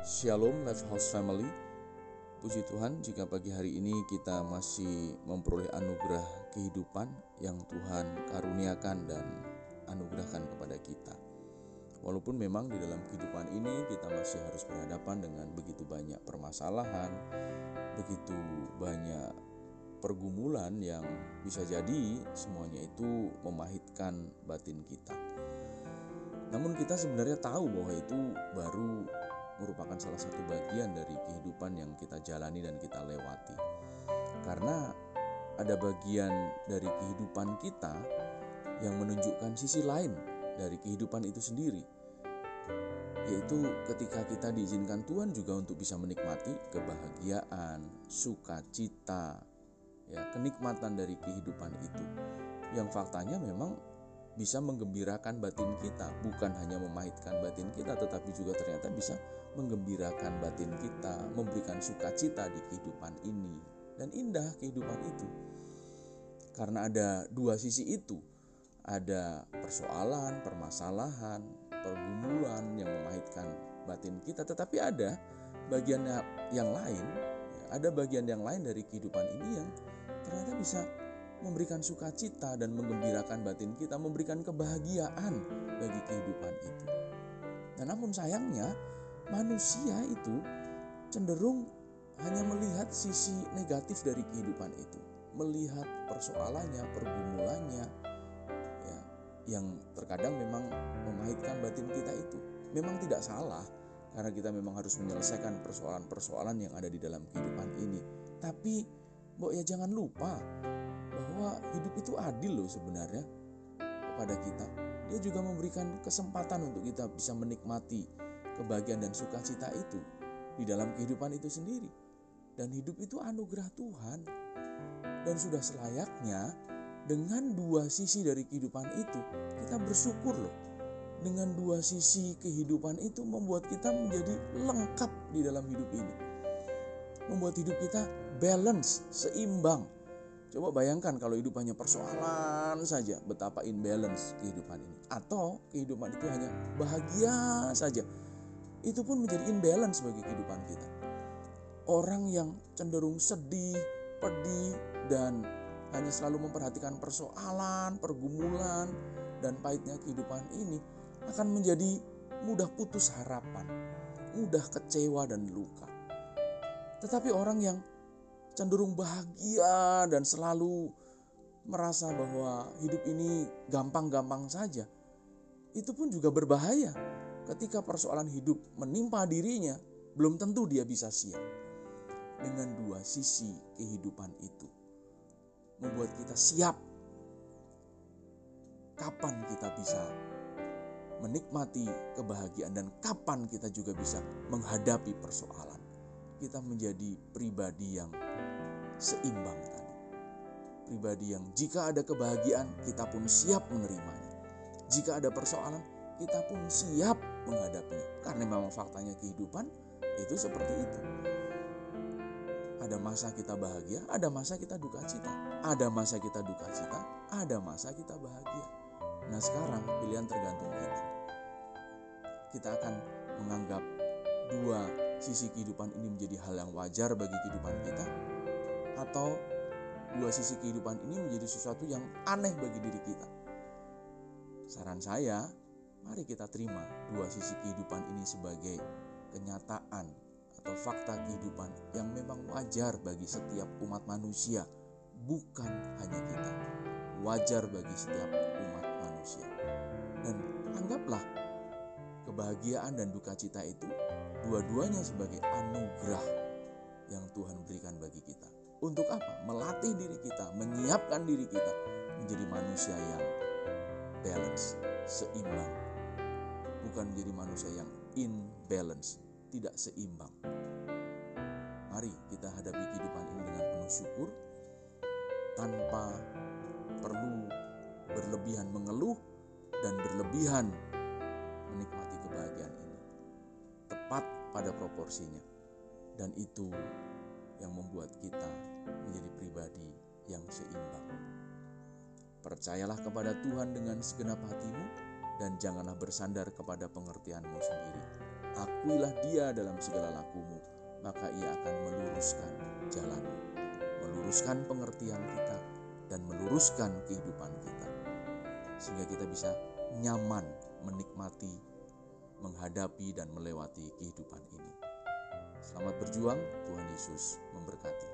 Shalom Love House Family. Puji Tuhan jika pagi hari ini kita masih memperoleh anugerah kehidupan yang Tuhan karuniakan dan anugerahkan kepada kita. Walaupun memang di dalam kehidupan ini kita masih harus berhadapan dengan begitu banyak permasalahan, begitu banyak pergumulan yang bisa jadi semuanya itu memahitkan batin kita. Namun kita sebenarnya tahu bahwa itu baru merupakan salah satu bagian dari kehidupan yang kita jalani dan kita lewati. Karena ada bagian dari kehidupan kita yang menunjukkan sisi lain dari kehidupan itu sendiri, yaitu ketika kita diizinkan Tuhan juga untuk bisa menikmati kebahagiaan, sukacita, ya, kenikmatan dari kehidupan itu, yang faktanya memang bisa menggembirakan batin kita, bukan hanya memahitkan batin kita, tetapi juga ternyata bisa menggembirakan batin kita, memberikan sukacita di kehidupan ini. Dan indah kehidupan itu karena ada dua sisi itu. Ada persoalan, permasalahan, pergumulan yang memahitkan batin kita, tetapi ada bagian yang lain, ada bagian yang lain dari kehidupan ini yang ternyata bisa memberikan sukacita dan menggembirakan batin kita, memberikan kebahagiaan bagi kehidupan itu. Dan namun sayangnya manusia itu cenderung hanya melihat sisi negatif dari kehidupan itu, melihat persoalannya, pergumulannya, ya, yang terkadang memang memahitkan batin kita itu. Memang tidak salah karena kita memang harus menyelesaikan persoalan-persoalan yang ada di dalam kehidupan ini. Tapi mbok ya jangan lupa bahwa hidup itu adil loh sebenarnya kepada kita. Dia juga memberikan kesempatan untuk kita bisa menikmati kebahagiaan dan sukacita itu di dalam kehidupan itu sendiri. Dan hidup itu anugerah Tuhan. Dan sudah selayaknya dengan dua sisi dari kehidupan itu kita bersyukur loh. Dengan dua sisi kehidupan itu membuat kita menjadi lengkap di dalam hidup ini. Membuat hidup kita balance, seimbang. Coba bayangkan kalau hidup hanya persoalan saja, betapa imbalance kehidupan ini. Atau kehidupan itu hanya bahagia saja, itu pun menjadi imbalance bagi kehidupan kita. Orang yang cenderung sedih, pedih, dan hanya selalu memperhatikan persoalan, pergumulan, dan pahitnya kehidupan ini akan menjadi mudah putus harapan, mudah kecewa dan luka. Tetapi orang yang cenderung bahagia dan selalu merasa bahwa hidup ini gampang-gampang saja, itu pun juga berbahaya. Ketika persoalan hidup menimpa dirinya, belum tentu dia bisa siap. Dengan dua sisi kehidupan itu membuat kita siap kapan kita bisa menikmati kebahagiaan dan kapan kita juga bisa menghadapi persoalan. Kita menjadi pribadi yang seimbang tadi. Pribadi yang jika ada kebahagiaan kita pun siap menerimanya. Jika ada persoalan kita pun siap menghadapinya. Karena memang faktanya kehidupan itu seperti itu. Ada masa kita bahagia, ada masa kita duka cita. Ada masa kita duka cita, ada masa kita bahagia. Nah sekarang pilihan tergantung kita. Kita akan menganggap dua sisi kehidupan ini menjadi hal yang wajar bagi kehidupan kita, atau dua sisi kehidupan ini menjadi sesuatu yang aneh bagi diri kita. Saran saya, mari kita terima dua sisi kehidupan ini sebagai kenyataan atau fakta kehidupan yang memang wajar bagi setiap umat manusia, bukan hanya kita. Wajar bagi setiap umat manusia. Dan anggaplah kebahagiaan dan duka cita itu dua-duanya sebagai anugerah yang Tuhan berikan bagi kita. Untuk apa? Melatih diri kita, menyiapkan diri kita menjadi manusia yang balance, seimbang. Bukan menjadi manusia yang imbalance, tidak seimbang. Mari kita hadapi kehidupan ini dengan penuh syukur, tanpa perlu berlebihan mengeluh dan berlebihan menikmati kebahagiaan ini. Tepat pada proporsinya. Dan itu yang membuat kita menjadi pribadi yang seimbang. Percayalah kepada Tuhan dengan segenap hatimu dan janganlah bersandar kepada pengertianmu sendiri. Akuilah dia dalam segala lakumu, maka ia akan meluruskan jalanmu, meluruskan pengertian kita, dan meluruskan kehidupan kita. Sehingga kita bisa nyaman menikmati, menghadapi, dan melewati kehidupan ini. Selamat berjuang, Tuhan Yesus memberkati.